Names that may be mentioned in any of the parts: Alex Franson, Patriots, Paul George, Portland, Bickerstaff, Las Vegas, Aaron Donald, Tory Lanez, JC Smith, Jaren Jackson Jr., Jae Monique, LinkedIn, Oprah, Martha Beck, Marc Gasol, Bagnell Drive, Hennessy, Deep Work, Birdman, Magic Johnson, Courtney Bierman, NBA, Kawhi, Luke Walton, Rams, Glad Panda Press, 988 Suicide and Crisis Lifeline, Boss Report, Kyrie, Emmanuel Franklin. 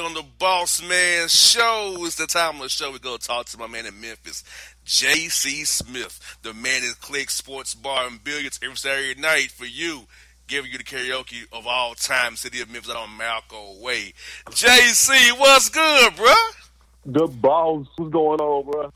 here on the Boss Man Show. It's the time of the show we go talk to my man in Memphis, JC Smith, the man at Clicks Sports Bar and Billiards every Saturday night for you, giving you the karaoke of all time, City of Memphis out on Malco Way. JC, what's good, bro? Good boss. What's going on, bro?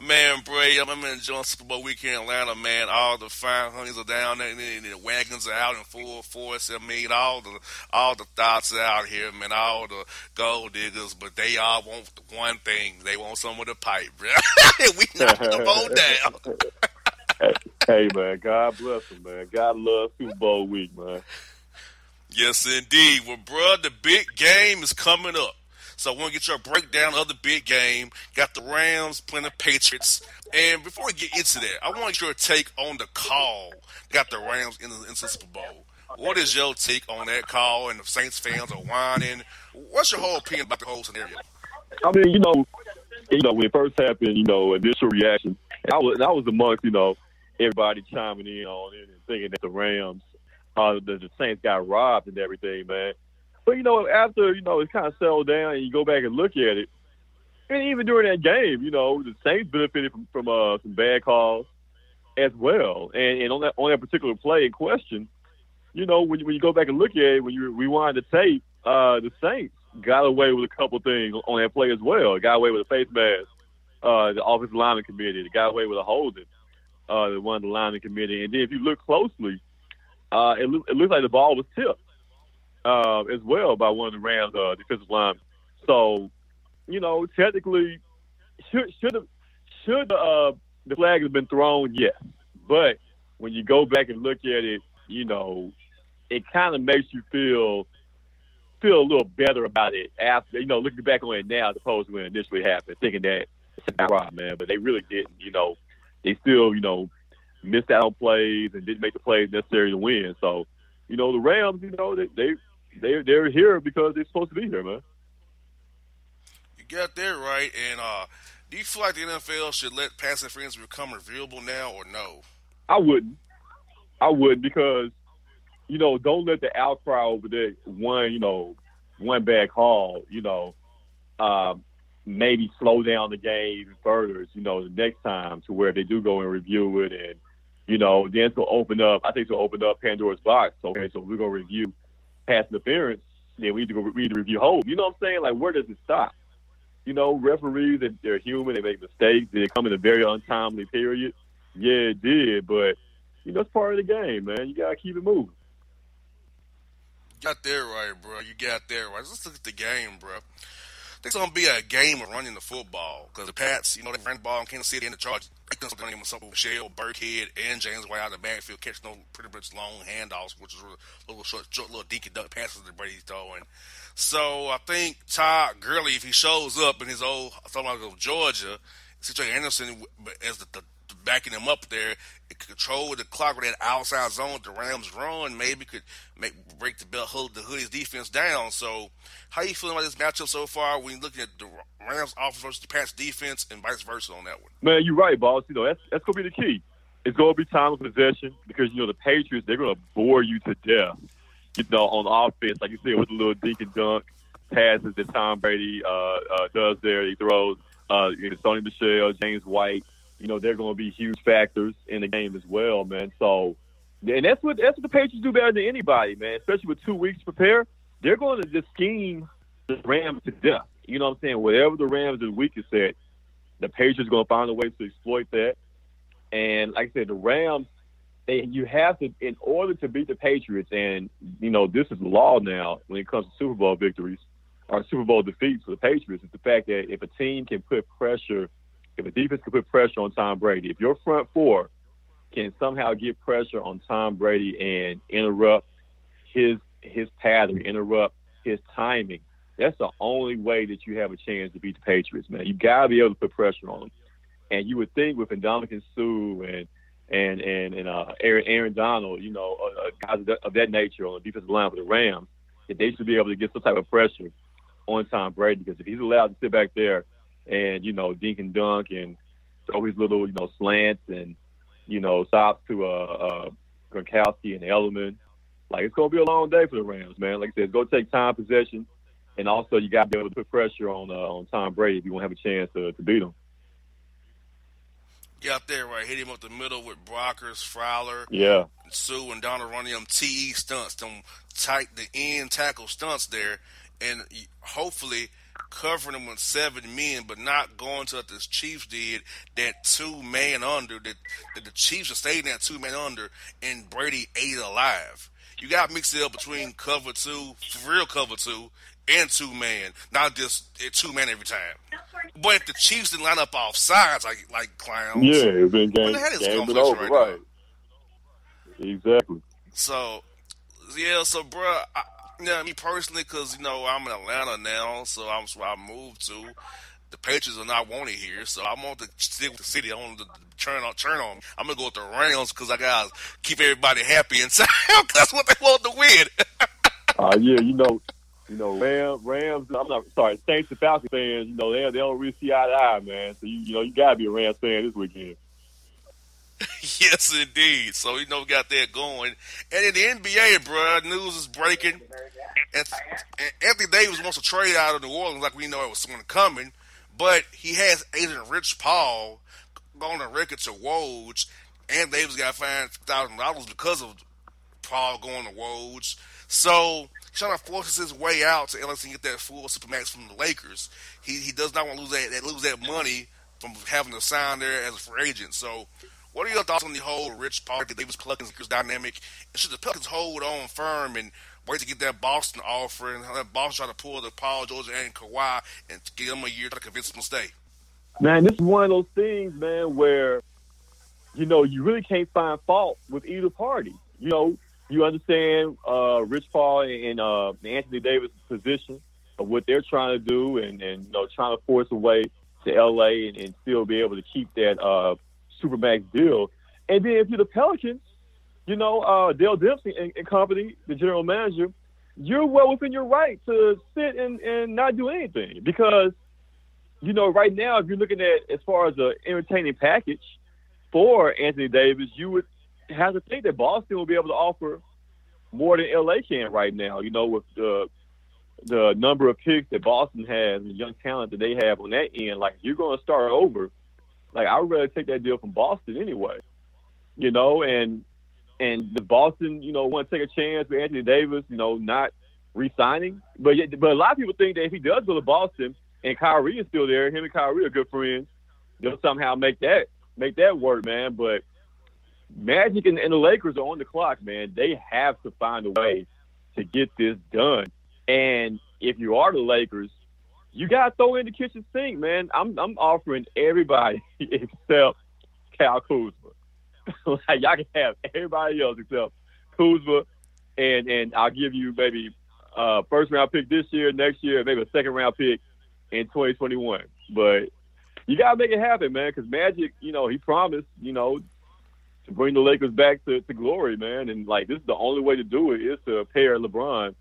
Man, Bray, I'm enjoying Super Bowl weekend in Atlanta, man. All the 500s are down there, and the wagons are out in full force. I mean, all the thoughts are out here, man. All the gold diggers, but they all want one thing. They want some of the pipe, bro. We knocked them all down. Hey, man, God bless them, man. God love Super Bowl week, man. Yes, indeed. Well, bro, the big game is coming up. So I want to get your breakdown of the big game. Got the Rams playing the Patriots. And before we get into that, I want your take on the call. Got the Rams in the Super Bowl. What is your take on that call? And the Saints fans are whining. What's your whole opinion about the whole scenario? I mean, you know, when it first happened, initial reaction, I was amongst, everybody chiming in on it and thinking that the Rams, the Saints got robbed and everything, man. But, after, it kind of settled down and you go back and look at it, and even during that game, the Saints benefited from some bad calls as well. And on that particular play in question, when you go back and look at it, when you rewind the tape, the Saints got away with a couple things on that play as well. It got away with a face mask, the offensive lineman committed. It got away with a holding, the one the lineman committed. And then if you look closely, it looks like the ball was tipped as well by one of the Rams defensive linemen. So, technically, should the flag have been thrown? Yes. But when you go back and look at it, it kind of makes you feel a little better about it after, looking back on it now as opposed to when it initially happened, thinking that it's not right, man. But they really didn't, They still, missed out on plays and didn't make the plays necessary to win. So, the Rams, they're here because they're supposed to be here, man. You got that right. And do you feel like the NFL should let pass interference become reviewable now or no? I wouldn't because, don't let the outcry over that one bad call, maybe slow down the game even further, the next time to where they do go and review it and, then it'll open up Pandora's box. Okay, so we're going to review pass interference. Then we need to review hold. You know what I'm saying? Like, where does it stop? Referees, they're human. They make mistakes. They come in a very untimely period. Yeah, it did. But, it's part of the game, man. You got to keep it moving. You got that right, bro. You got that right. Let's look at the game, bro. It's going to be a game of running the football because the Pats, they ran the ball in Kansas City and the Chargers. They couldn't stop themselves with Shell, Burkhead, and James White out of the backfield catching those pretty much long handoffs, which is a little short little dinky duck passes that Brady's throwing. So I think Todd Gurley, if he shows up in his old, I thought about Georgia, C.J. Anderson as the backing him up there, it could control the clock with that outside zone. The Rams run maybe could break the belt, hold the Hoodie's defense down. So, how you feeling about this matchup so far? When you looking at the Rams' offense versus the Pats' defense, and vice versa on that one. Man, you're right, boss. That's gonna be the key. It's gonna be time of possession because the Patriots they're gonna bore you to death. On offense, like you said, with the little dink and dunk passes that Tom Brady does there. He throws Tony Michelle, James White. They're going to be huge factors in the game as well, man. So, and that's what the Patriots do better than anybody, man. Especially with 2 weeks to prepare, they're going to just scheme the Rams to death. You know what I'm saying? Whatever the Rams are weakest at, the Patriots are going to find a way to exploit that. And like I said, the Rams, you have to, in order to beat the Patriots, and this is law now when it comes to Super Bowl victories or Super Bowl defeats for the Patriots. It's the fact that if a team can put pressure. If a defense can put pressure on Tom Brady, if your front four can somehow get pressure on Tom Brady and interrupt his pattern, interrupt his timing, that's the only way that you have a chance to beat the Patriots, man. You got to be able to put pressure on them. And you would think with Ndamukong Suh and Aaron Donald, guys of that nature on the defensive line for the Rams, that they should be able to get some type of pressure on Tom Brady because if he's allowed to sit back there and, dink and dunk and throw his little, slants and, stops to Gronkowski and Elliman. Like, it's going to be a long day for the Rams, man. Like I said, it's going to take time possession. And also, you got to be able to put pressure on Tom Brady if you want to have a chance to beat him. Get out there, right? Hit him up the middle with blockers, Fowler, Sue, and Donald running them TE stunts, them tight, the end tackle stunts there, and hopefully covering them with seven men, but not going to what the Chiefs did, that two-man under, that the Chiefs are staying at two-man under, and Brady ate alive. You got to mix it up between cover two, real cover two, and two-man, not just two-man every time. But if the Chiefs didn't line up off sides like clowns, it's been game over, right? Exactly. So, bro, me personally, because I'm in Atlanta now, so that's where I moved to. The Patriots are not wanted here, so I want to stick with the city. I want to turn on. I'm gonna go with the Rams because I gotta keep everybody happy inside. That's what they want to win. Rams. I'm not sorry. Saints and Falcons fans. They don't really see eye to eye, man. So you gotta be a Rams fan this weekend. Yes, indeed. So we got that going. And in the NBA, bro, news is breaking. And Anthony Davis wants to trade out of New Orleans, like we know it was someone coming. But he has agent Rich Paul going on record to Woj, and Davis got fined $1,000 because of Paul going to Woj. So he's trying to force his way out to LSU and get that full supermax from the Lakers. He does not want to lose that money from having to sign there as a free agent. So what are your thoughts on the whole Rich Paul Davis Pelicans dynamic? And should the Pelicans hold on firm and wait to get that Boston offer and how that Boston try to pull the Paul George and Kawhi and give them a year to convince them to stay? Man, this is one of those things, man, where you really can't find fault with either party. You understand Rich Paul and Anthony Davis' position of what they're trying to do and trying to force a way to LA and still be able to keep that Supermax deal. And then if you're the Pelicans, Dale Dempsey and company, the general manager, you're well within your right to sit and not do anything because, right now, if you're looking at as far as an entertaining package for Anthony Davis, you would have to think that Boston will be able to offer more than LA can right now, with the number of picks that Boston has and the young talent that they have on that end. Like, you're going to start over. Like, I would rather take that deal from Boston anyway, and the Boston, want to take a chance with Anthony Davis, not re-signing. But a lot of people think that if he does go to Boston and Kyrie is still there, him and Kyrie are good friends, they'll somehow make that work, man. But Magic and the Lakers are on the clock, man. They have to find a way to get this done. And if you are the Lakers, you got to throw in the kitchen sink, man. I'm offering everybody except Kyle Kuzma. Like, y'all can have everybody else except Kuzma, and I'll give you maybe a first-round pick this year, next year, maybe a second-round pick in 2021. But you got to make it happen, man, because Magic, he promised, to bring the Lakers back to glory, man. And, like, this is the only way to do it is to pair LeBron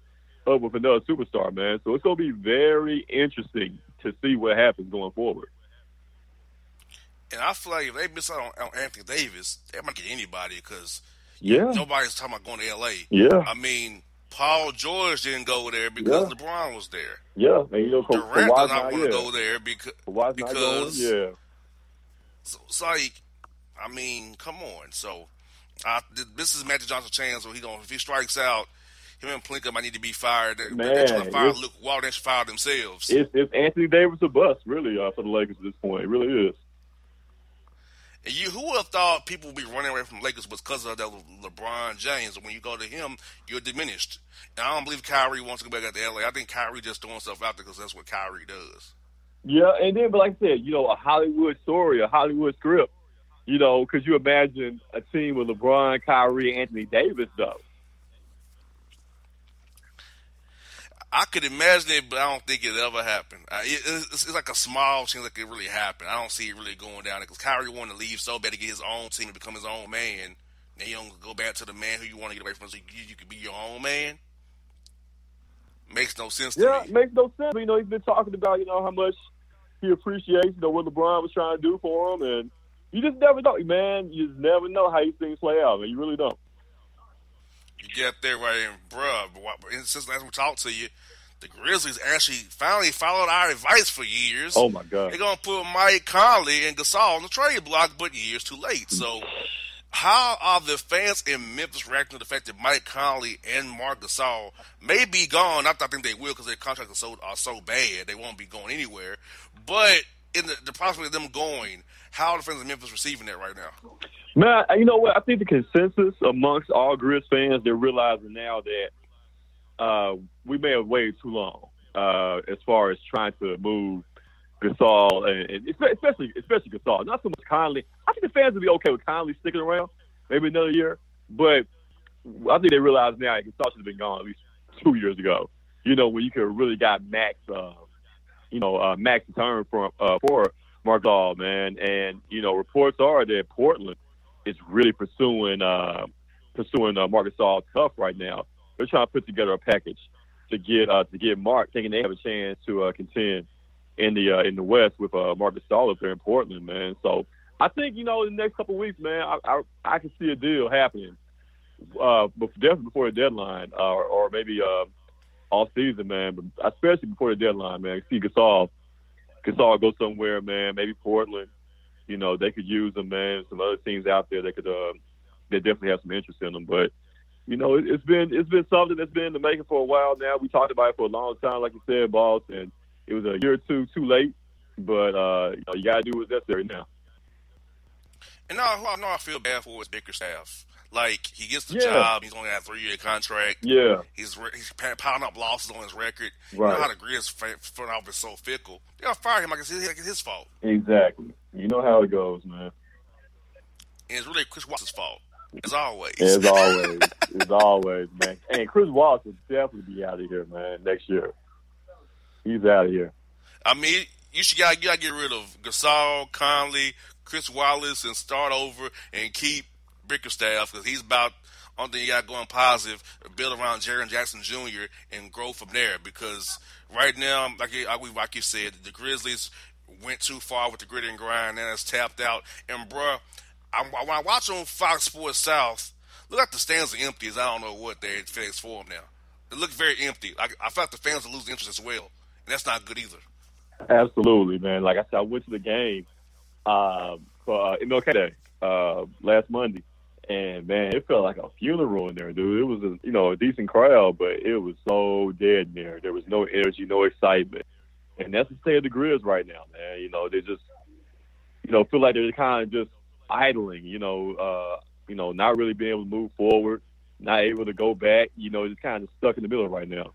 up with another superstar, man. So it's going to be very interesting to see what happens going forward. And I feel like if they miss out on Anthony Davis, they might get anybody because nobody's talking about going to L.A. Yeah. I mean, Paul George didn't go there because LeBron was there. Yeah. And, Durant does not want to go there because So it's like, I mean, come on. So this is Magic Johnson's chance where if he strikes out, him and Plinkham, I need to be fired. They're trying to fire Luke Walton. They should fire themselves. It's Anthony Davis a bust, really, for the Lakers at this point. It really is. And who would have thought people would be running away from Lakers because of that LeBron James? When you go to him, you're diminished. And I don't believe Kyrie wants to go back out to L.A. I think Kyrie just throwing stuff out there because that's what Kyrie does. Yeah, and then, but like I said, a Hollywood story, a Hollywood script, because you imagine a team with LeBron, Kyrie, Anthony Davis, though. I could imagine it, but I don't think it ever happened. It's like a small chance that could really happen. I don't see it really going down there because Kyrie wanted to leave so bad to get his own team to become his own man. Then you don't go back to the man who you want to get away from so you could be your own man. Makes no sense to me. Yeah, makes no sense. He's been talking about, how much he appreciates, what LeBron was trying to do for him. And you just never know, man. You just never know how these things play out, man. You really don't. You get there, right, and bruh, since last we talked to you, the Grizzlies actually finally followed our advice for years. Oh, my God. They're going to put Mike Conley and Gasol on the trade block, but years too late. So how are the fans in Memphis reacting to the fact that Mike Conley and Marc Gasol may be gone? I think they will because their contracts are so bad. They won't be going anywhere. But in the prospect of them going, how are the fans in Memphis receiving that right now? Man, you know what? I think the consensus amongst all Grizz fans, they're realizing now that we may have waited too long as far as trying to move Gasol, and especially Gasol. Not so much Conley. I think the fans will be okay with Conley sticking around maybe another year, but I think they realize now that Gasol should have been gone at least 2 years ago, you know, when you could have really got max return for Marc Gasol, man. And, you know, reports are that Portland is really pursuing Marc Gasol tough right now. They're trying to put together a package to get Marc, thinking they have a chance to contend in the West with Marc Gasol up there in Portland, man. So I think, you know, in the next couple of weeks, man, I can see a deal happening, but definitely before the deadline, or maybe off season, man. But especially before the deadline, man. I see Gasol go somewhere, man. Maybe Portland. You know, they could use them, man. Some other teams out there they definitely have some interest in them. But, you know, it's been something that's been in the making for a while now. We talked about it for a long time, like you said, boss, and it was a year or two too late. But you know, you gotta do what's necessary now. And I know I feel bad for his Bickerstaff. Like, he gets the job, he's only got a 3-year contract. Yeah, he's piling up losses on his record. Right. You know how the Grizz front office is so fickle. They'll fire him like it's his fault. Exactly. You know how it goes, man. And it's really Chris Wallace's fault, as always. As always, man. And Chris Wallace will definitely be out of here, man, next year. He's out of here. I mean, you gotta get rid of Gasol, Conley, Chris Wallace, and start over and keep Bickerstaff, because he's about only thing you got going positive. Build around Jaren Jackson Jr. and grow from there. Because right now, like you said, the Grizzlies went too far with the grit and grind, and it's tapped out. And, bruh, when I watch on Fox Sports South, look like the stands are empty. I don't know what they're at FedEx Forum now. They look very empty. I felt the fans will lose interest as well, and that's not good either. Absolutely, man. Like I said, I went to the game for MLK Day last Monday, and, man, it felt like a funeral in there, dude. It was, a decent crowd, but it was so dead in there. There was no energy, no excitement. And that's the state of the Grizz right now, man. You know, they just, you know, feel like they're kind of just idling, not really being able to move forward, not able to go back, you know, just kind of stuck in the middle right now.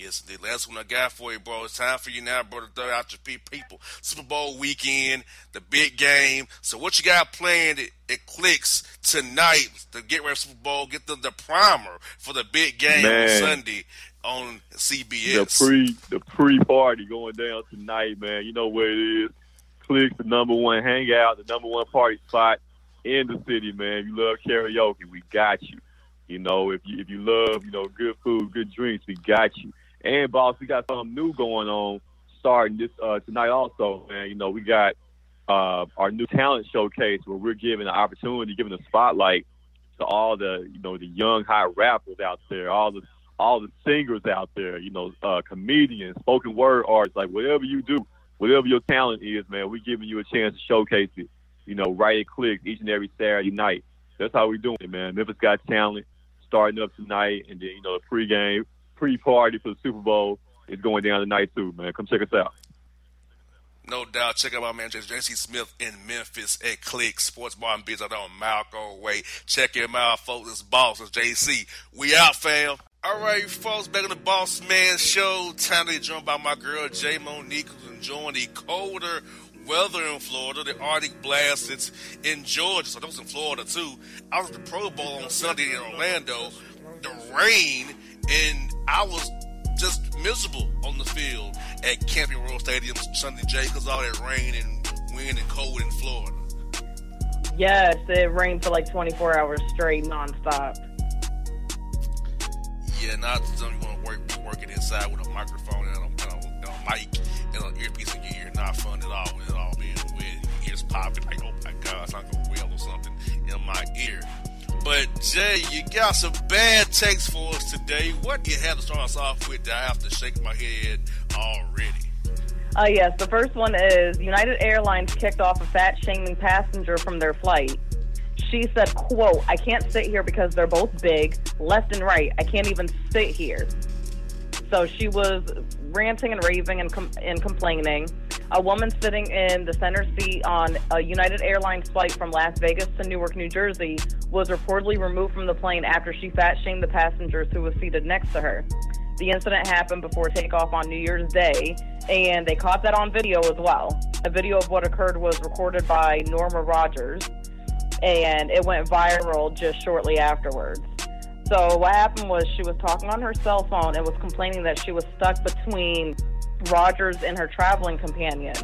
Yes, the last one I got for you, bro. It's time for you now, bro, to throw out your people. Super Bowl weekend, the big game. So what you got planned at Clicks tonight to get ready for Super Bowl, get the primer for the big game, man, on Sunday on CBS. The pre-party going down tonight, man. You know where it is. Clicks, the number one hangout, the number one party spot in the city, man. If you love karaoke, we got you. You know, if you love, you know, good food, good drinks, we got you. And, boss, we got something new going on starting this tonight also, man. You know, we got our new talent showcase where we're giving an opportunity, giving a spotlight to all the, you know, the young, hot rappers out there, all the singers out there, you know, comedians, spoken word artists, like whatever you do, whatever your talent is, man, we're giving you a chance to showcase it, you know, right at Clicks each and every Saturday night. That's how we're doing it, man. Memphis got talent starting up tonight, and then, you know, the pregame, pre-party for the Super Bowl is going down tonight too, man. Come check us out. No doubt. Check out my man, JC Smith in Memphis at Click Sports Bar and Beach out on Malco Way. Check him out, folks. It's Boss. It's JC. We out, fam. All right, folks, back on the Boss Man Show. Time to joined by my girl, Jae Monique, who's enjoying the colder weather in Florida, the Arctic blast that's in Georgia. So that was in Florida, too. I was at the Pro Bowl on Sunday in Orlando. The rain, and I was just miserable on the field at Camping World Stadium Sunday, Jay, because all that rain and wind and cold in Florida. Yes, it rained for like 24 hours straight, nonstop. Yeah, not something you want to working inside with a microphone and a mic and an earpiece in your ear. Not fun at all. It all being wet, ears popping, like, oh my God, it's not going to wail or something in my ear. But Jay, you got some bad takes for us today. What do you have to start us off with that I have to shake my head already? Yes, the first one is United Airlines kicked off a fat-shaming passenger from their flight. She said, quote, "I can't sit here because they're both big, left and right. I can't even sit here." So she was ranting and raving and complaining. A woman sitting in the center seat on a United Airlines flight from Las Vegas to Newark, New Jersey, was reportedly removed from the plane after she fat-shamed the passengers who was seated next to her. The incident happened before takeoff on New Year's Day, and they caught that on video as well. A video of what occurred was recorded by Norma Rogers, and it went viral just shortly afterwards. So what happened was she was talking on her cell phone and was complaining that she was stuck between Rogers and her traveling companion.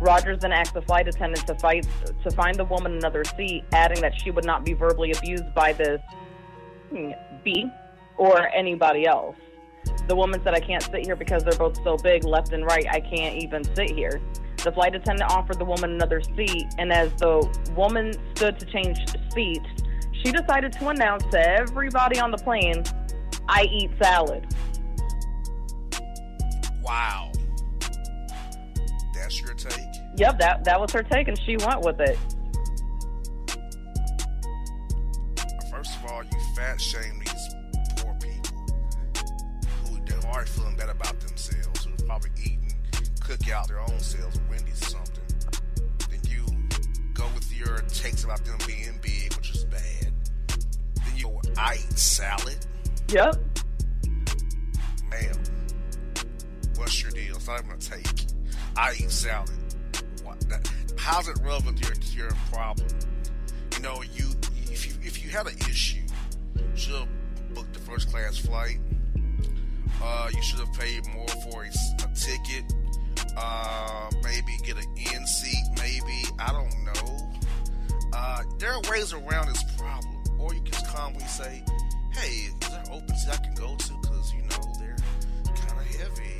Rogers then asked the flight attendant to find the woman another seat, adding that she would not be verbally abused by this B or anybody else. The woman said, "I can't sit here because they're both so big, left and right. I can't even sit here." The flight attendant offered the woman another seat, and as the woman stood to change seats, she decided to announce to everybody on the plane, "I eat salad." Wow. That's your take? Yep, that was her take, and she went with it. First of all, you fat shame these poor people who are already feeling bad about themselves, who are probably eating, cook out their own selves at Wendy's or something. Then you go with your takes about them being big, which is bad. Then you go, "I eat salad." Yep. Ma'am, what's your deal? It's not even a take. I eat salad. What? How's it relevant to your problem? You know, if you had an issue, you should have booked the first class flight. You should have paid more for a ticket. Maybe get an end seat. Maybe, I don't know. There are ways around this problem, or you can just calmly say, "Hey, is there an open seat I can go to? Because you know they're kind of heavy."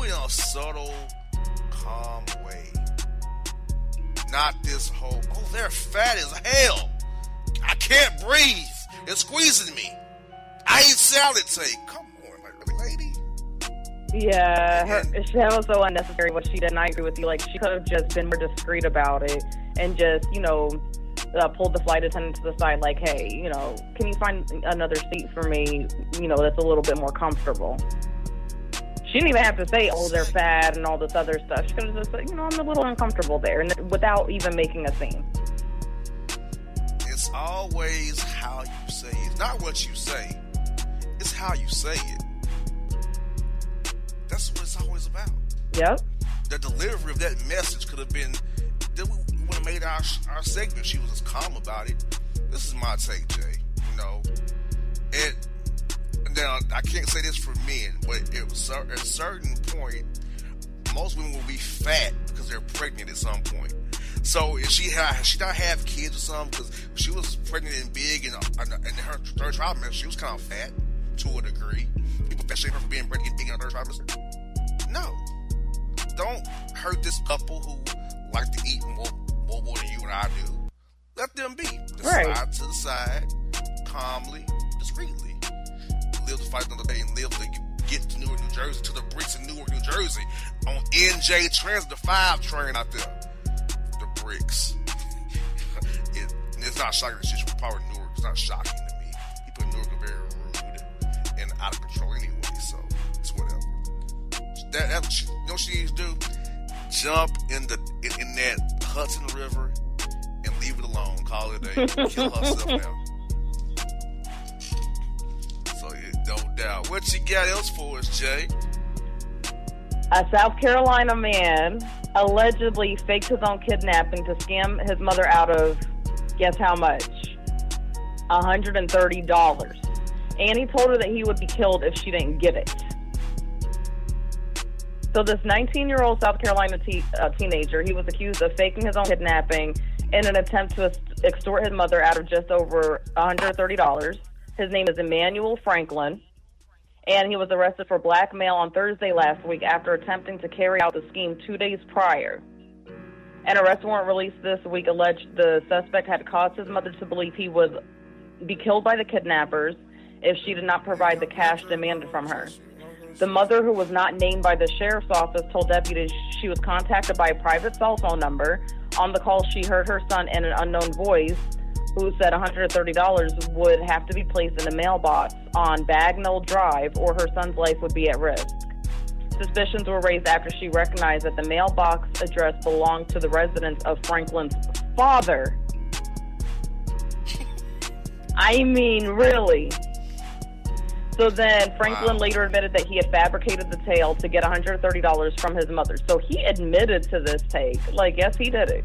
In a subtle, calm way. Not this whole, "Oh, they're fat as hell. I can't breathe. They're squeezing me. I eat salad." Take. Come on, like, lady. Yeah, that was so unnecessary what she did, and I agree with you. Like, she could have just been more discreet about it and just, you know, pulled the flight attendant to the side, like, "Hey, you know, can you find another seat for me, you know, that's a little bit more comfortable?" She didn't even have to say, "Oh, they're fat," and all this other stuff. She could have just said, "You know, I'm a little uncomfortable there," and without even making a scene. It's always how you say it. It's not what you say. It's how you say it. That's what it's always about. Yep. The delivery of that message could have been, then we would have made our segment. She was just calm about it. "This is my take, Jay. You know, it..." Now, I can't say this for men, but at a certain point, most women will be fat because they're pregnant at some point. So, if she not have kids or something, because she was pregnant and big, and her third trimester, she was kind of fat to a degree. People fat shame her for being pregnant and big in her third trimester. No. Don't hurt this couple who like to eat more than you and I do. Let them be. Right. Slide to the side, calmly, discreetly. Live to fight another day and live to get to Newark, New Jersey, to the bricks in Newark, New Jersey, on NJ Transit, the 5 train out there. The bricks. It's not shocking. It's just probably Newark. It's not shocking to me. People in Newark are very rude and out of control anyway, so it's whatever. That's you know what she needs to do? Jump in that Hudson River and leave it alone. Call it a day. Kill herself now. Doubt. What you got else for us, Jay? A South Carolina man allegedly faked his own kidnapping to scam his mother out of, guess how much? $130. And he told her that he would be killed if she didn't get it. So this 19-year-old South Carolina teenager, he was accused of faking his own kidnapping in an attempt to extort his mother out of just over $130. His name is Emmanuel Franklin, and he was arrested for blackmail on Thursday last week after attempting to carry out the scheme 2 days prior. An arrest warrant released this week alleged the suspect had caused his mother to believe he would be killed by the kidnappers if she did not provide the cash demanded from her. The mother, who was not named by the sheriff's office, told deputies she was contacted by a private cell phone number. On the call, she heard her son in an unknown voice who said $130 would have to be placed in a mailbox on Bagnell Drive or her son's life would be at risk. Suspicions were raised after she recognized that the mailbox address belonged to the residence of Franklin's father. I mean, really? So then Franklin later admitted that he had fabricated the tale to get $130 from his mother. So he admitted to this take. Like, yes, he did it.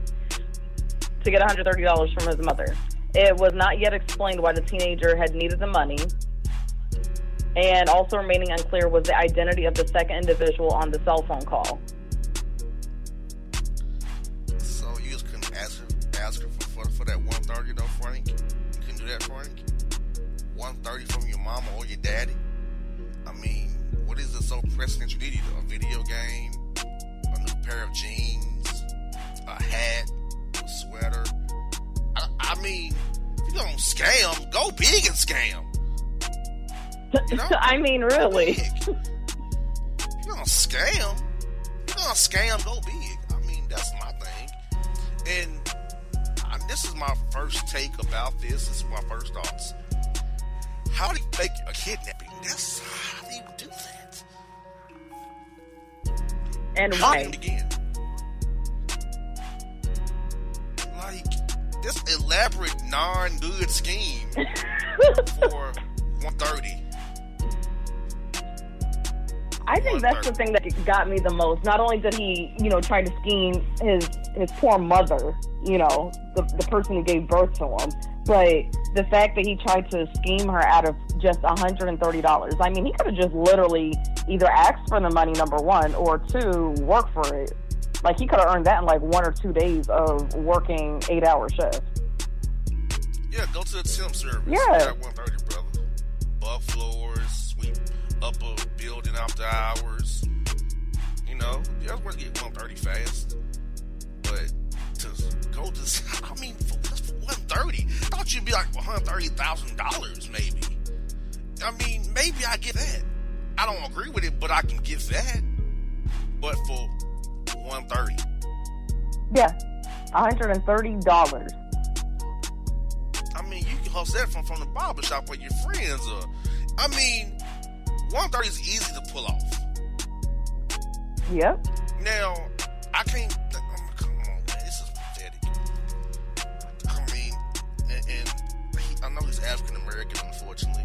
To get $130 from his mother. It was not yet explained why the teenager had needed the money. And also remaining unclear was the identity of the second individual on the cell phone call. So you just couldn't ask her for that $130 though, Frank? You couldn't do that, Frank? $130 from your mama or your daddy? I mean, what is it so pressing that you need? A video game, a new pair of jeans, a hat, a sweater. I mean, if you're gonna scam, go big and scam. You know? I mean, really. You're gonna scam. You're gonna scam, go big. I mean, that's my thing. And this is my first take about this. This is my first thoughts. How do you make a kidnapping? That's how do you do that? And how why? Begin? Like this elaborate, non-good scheme for $130. I think that's the thing that got me the most. Not only did he, you know, try to scheme his poor mother, you know, the person who gave birth to him, but the fact that he tried to scheme her out of just $130. I mean, he could have just literally either asked for the money, number one, or two, work for it. Like, he could have earned that in like 1 or 2 days of working 8-hour shifts. Yeah, go to the temp service. Yeah. That $130, brother. Buff floors, sweep up a building after hours. You know, that's where you get $130 fast. But to go to, I mean, for $130, thought you'd be like $130,000 maybe. I mean, maybe I get that. I don't agree with it, but I can get that. But for $130. Yeah, $130. I mean, you can host that from the barbershop with your friends. Or, I mean, $130 is easy to pull off. Yep. Now, I can't. Come on, man. This is pathetic. I mean, and I know he's African American, unfortunately,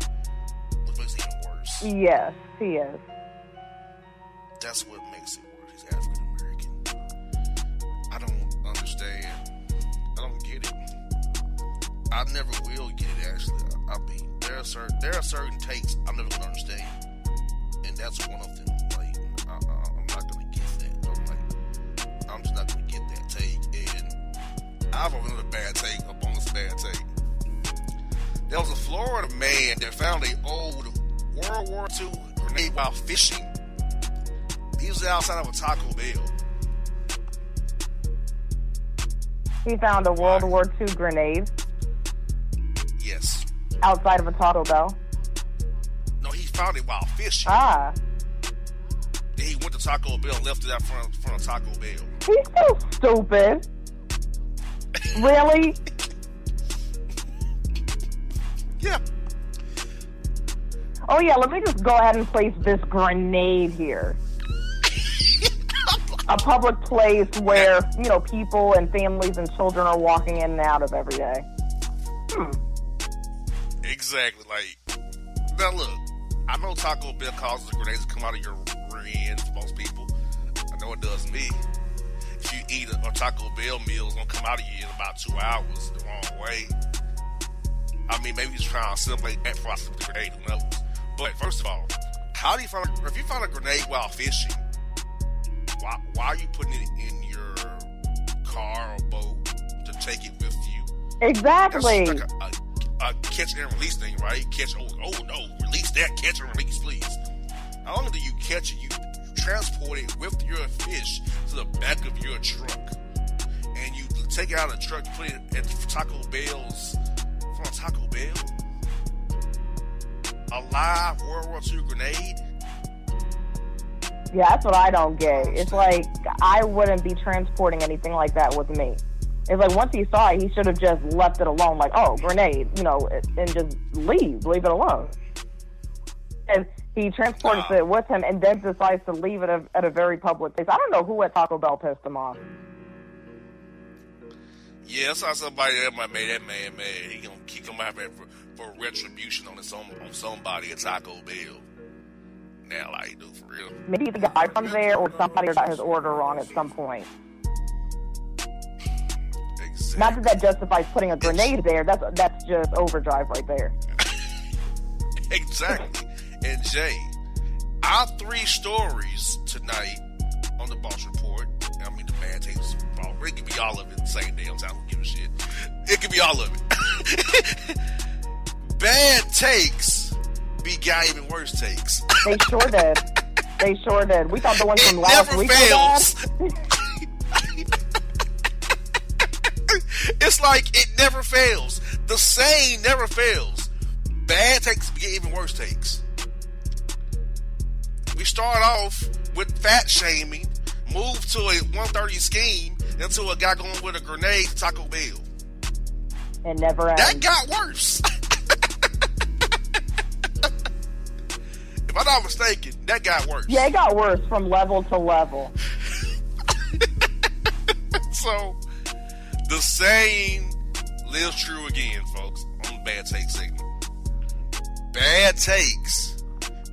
which makes it even worse. Yes, he is. That's what makes it worse. He's African American. I don't understand. I don't get it. I never will get it, actually. I mean, there are certain takes I'm never going to understand. And that's one of them. Like, I'm not going to get that. I'm just not going to get that take. And I have another bad take up on this bad take. There was a Florida man that found an old World War II grenade while fishing. He was outside of a Taco Bell. He found a World War II grenade? Yes. Outside of a Taco Bell? No, he found it while fishing. Ah. Then he went to Taco Bell and left it out front of Taco Bell. He's so stupid. Really? Yeah. Oh, yeah, let me just go ahead and place this grenade here. A public place where, you know, people and families and children are walking in and out of every day. Exactly. Like, now look, I know Taco Bell causes grenades to come out of your rear end for most people. I know it does me. If you eat a Taco Bell meal, it's going to come out of you in about 2 hours the wrong way. I mean, maybe he's trying to simulate that process with the grenade, who knows? But first of all, how do you find if you find a grenade while fishing, why are you putting it in your car or boat to take it with you? Exactly. That's like a catch and release thing, right? Catch, no, release that, catch and release, please. Not only do you catch it, you transport it with your fish to the back of your truck. take it out of the truck, put it at Taco Bell's, from Taco Bell, a live World War II grenade. Yeah, that's what I don't get. It's like, I wouldn't be transporting anything like that with me. It's like, once he saw it, he should have just left it alone. Like, oh, grenade, you know, and just leave it alone. And he transported it with him and then decides to leave it at a very public place. I don't know who at Taco Bell pissed him off. Yeah, that's how somebody that might made that man mad. He gonna kick him out for retribution on his on somebody at Taco Bell. Now, like, dude, for real. Maybe the guy from there or somebody got his order wrong at some point. Exactly. Not that that justifies putting a grenade there. That's just overdrive right there. Exactly. And Jay, our three stories tonight on the Boss Report. I mean, the bad tapes. It could be all of it the same day. I don't give a shit. It could be all of it. Bad takes begot even worse takes. They sure did. They sure did. We thought the ones from last week were bad. It's like it never fails. The saying never fails. Bad takes get even worse takes. We start off with fat shaming, move to a 130 scheme, until a guy going with a grenade to Taco Bell. It never ends. That got worse. If I'm not mistaken, that got worse. Yeah, it got worse from level to level. So, the saying lives true again, folks, on the Bad Take segment. Bad takes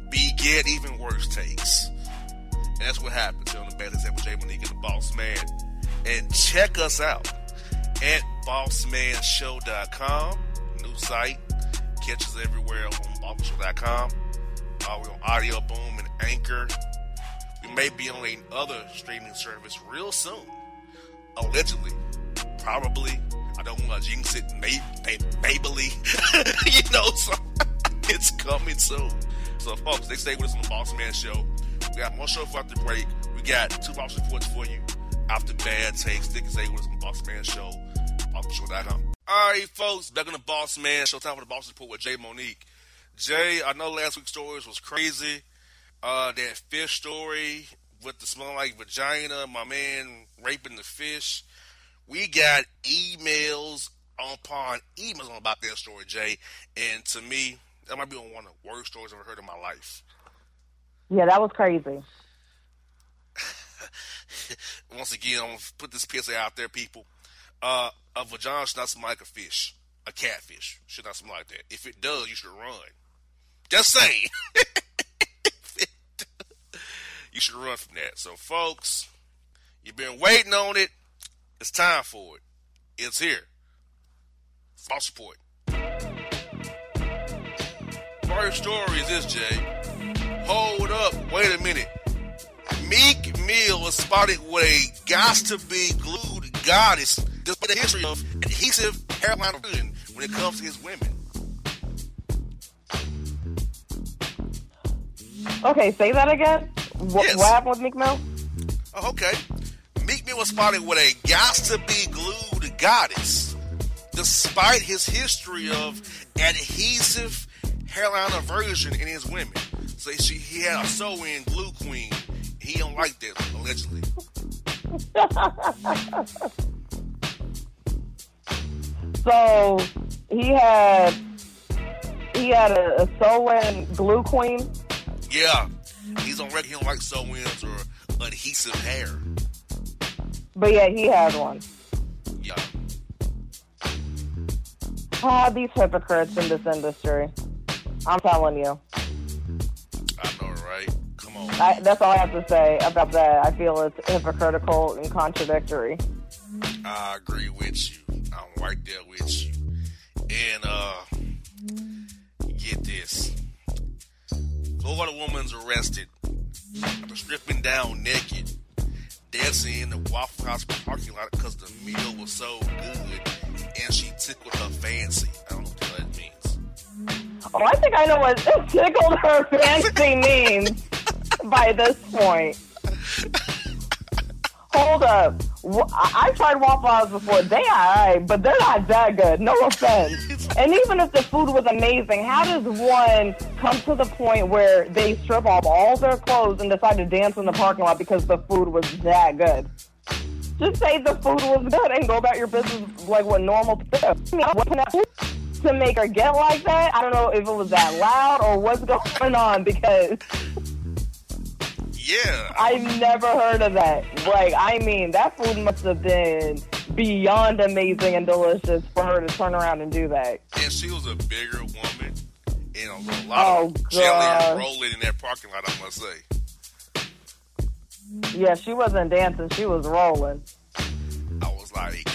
beget even worse takes. And that's what happens here on the Bad Take with Jae Monique and the Boss Man. And check us out at BossManShow.com. New site. Catch us everywhere on BossManShow.com. We're on Audio Boom and Anchor. We may be on another streaming service real soon. Allegedly. Probably. I don't want to jinx it. Maybe. You know, so it's coming soon. So, folks, they stay with us on the Boss Man Show. We got more show for after the break. We got two Boss Reports for you. After Bad Takes, Dick is A with us on the Boss Man Show. BossManShow.com. Alright, folks, back on the Boss Man Show. Time for the Boss Report with Jae Monique. Jay, I know last week's stories was crazy. That fish story with the smell like vagina, my man raping the fish. We got emails about that story, Jay. And to me, that might be one of the worst stories I've ever heard in my life. Yeah, that was crazy. Once again, I'm going to put this PSA out there, people. A vagina should not smell like a fish. A catfish should not smell like that. If it does, you should run. Just saying. You should run from that. So, folks, you've been waiting on it. It's time for it. It's here. Boss Report. First story is this, Jay. Hold up. Wait a minute. Meek Mill was spotted with a gots-to-be glued goddess despite the history of adhesive hairline when it comes to his women. Okay, say that again. What happened with Meek Mill? Oh, okay. Meek Mill was spotted with a gots-to-be glued goddess despite his history of adhesive hairline aversion in his women. So he had a sew-in glue queen. He don't like that, allegedly. So he had a sew-in glue queen. Yeah, he's on record. He don't like sew-ins or adhesive hair. But yeah, he had one. Yeah. Ah, these hypocrites in this industry. I'm telling you. I know, right? That's all I have to say about that. I feel it's hypocritical and contradictory. I agree with you. I'm right there with you. And get this. Florida woman's arrested after stripping down naked, dancing in the Waffle House parking lot because the meal was so good and she tickled her fancy. I don't know what that means. Oh, I think I know what tickled her fancy means. By this point. Hold up. I've tried Waffle House before. They are alright, but they're not that good. No offense. And even if the food was amazing, how does one come to the point where they strip off all their clothes and decide to dance in the parking lot because the food was that good? Just say the food was good and go about your business like what normal people do. I mean, to make her get like that, I don't know if it was that loud or what's going on, because... Yeah. I've never heard of that. Like, I mean, that food must have been beyond amazing and delicious for her to turn around and do that. And she was a bigger woman and a lot of jelly rolling in that parking lot, I must say. Yeah, she wasn't dancing. She was rolling. I was like,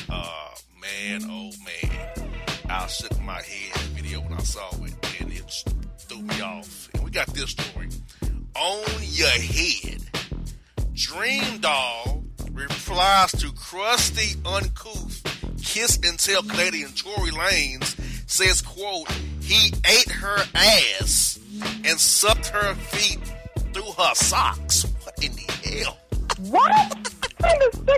man, oh, man. I shook my head in the video when I saw it, and it threw me off. And we got this story. On your head. Dream Doll replies to crusty, uncouth, kiss and tell Canadian Tory Lanez, says, quote, he ate her ass and sucked her feet through her socks. What in the hell? What? And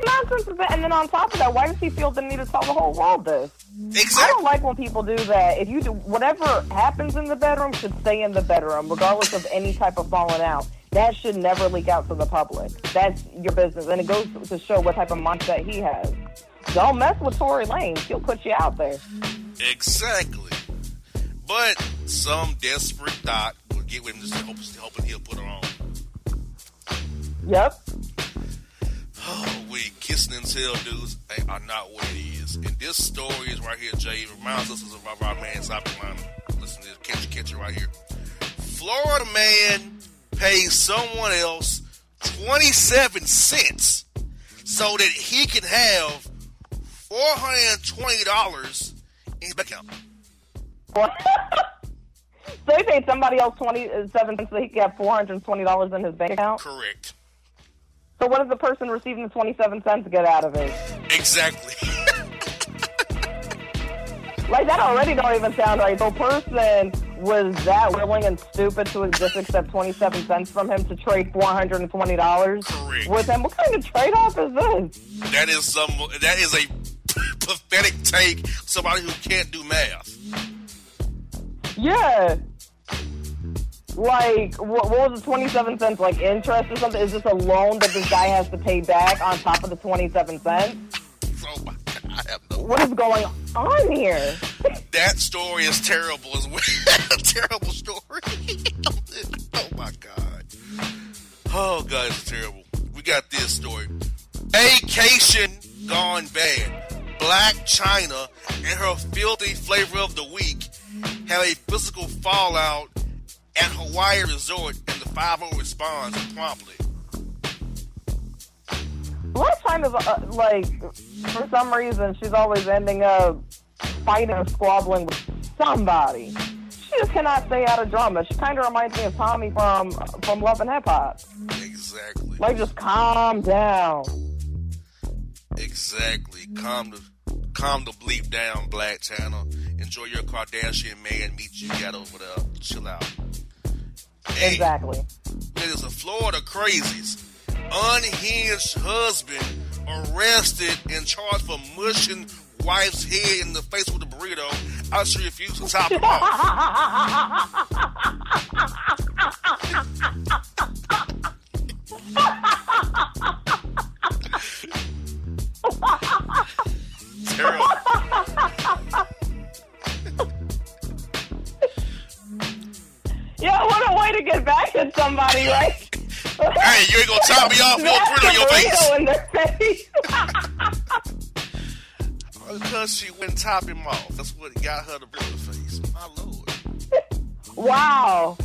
then on top of that, why does he feel the need to tell the whole world this? Exactly. I don't like when people do that. If you do, whatever happens in the bedroom should stay in the bedroom, regardless of any type of falling out. That should never leak out to the public. That's your business. And it goes to show what type of mindset he has. Don't mess with Tory Lanez. He'll put you out there. Exactly. But some desperate thought will get with him just hoping he'll put her on. Yep. Oh, we kissing and tell dudes are not what it is. And this story is right here, Jay. It reminds us of our man in South Carolina. Listen to this catch it right here. Florida man pays someone else 27 cents so that he can have $420 in his bank account. What? So he paid somebody else 27 cents so he could have $420 in his bank account? Correct. So what does the person receiving the 27 cents get out of it? Exactly. Like, that already don't even sound right. The person was that willing and stupid to just accept 27 cents from him to trade $420 Correct. With him? What kind of trade-off is this? That is a pathetic take. Somebody who can't do math. Yeah. Like, what was the 27 cents? Like, interest or something? Is this a loan that this guy has to pay back on top of the 27 cents? Oh, my God. I have no What is going on here? That story is terrible as well. Terrible story. Oh, my God. Oh, God, it's terrible. We got this story. Vacation gone bad. Blac Chyna and her filthy flavor of the week have a physical fallout at Hawaii Resort, and the 5-0 responds promptly. Blac Chyna's, like, for some reason, she's always ending up fighting or squabbling with somebody. She just cannot stay out of drama. She kind of reminds me of Tommy from Love and Hip Hop. Exactly. Like, just calm down. Exactly. Calm the bleep down, Blac Chyna. Enjoy your Kardashian man meet you got over there. Chill out. Hey, exactly. There's a Florida crazies. Unhinged husband arrested and charged for mushing wife's head in the face with a burrito after she refused to top him off. Terrible. Yeah, what a way to get back at somebody, right? Hey, you ain't gonna top me off, no grit on your face. In their face. Because she wouldn't top him off. That's what got her to blow the face. My Lord. Wow.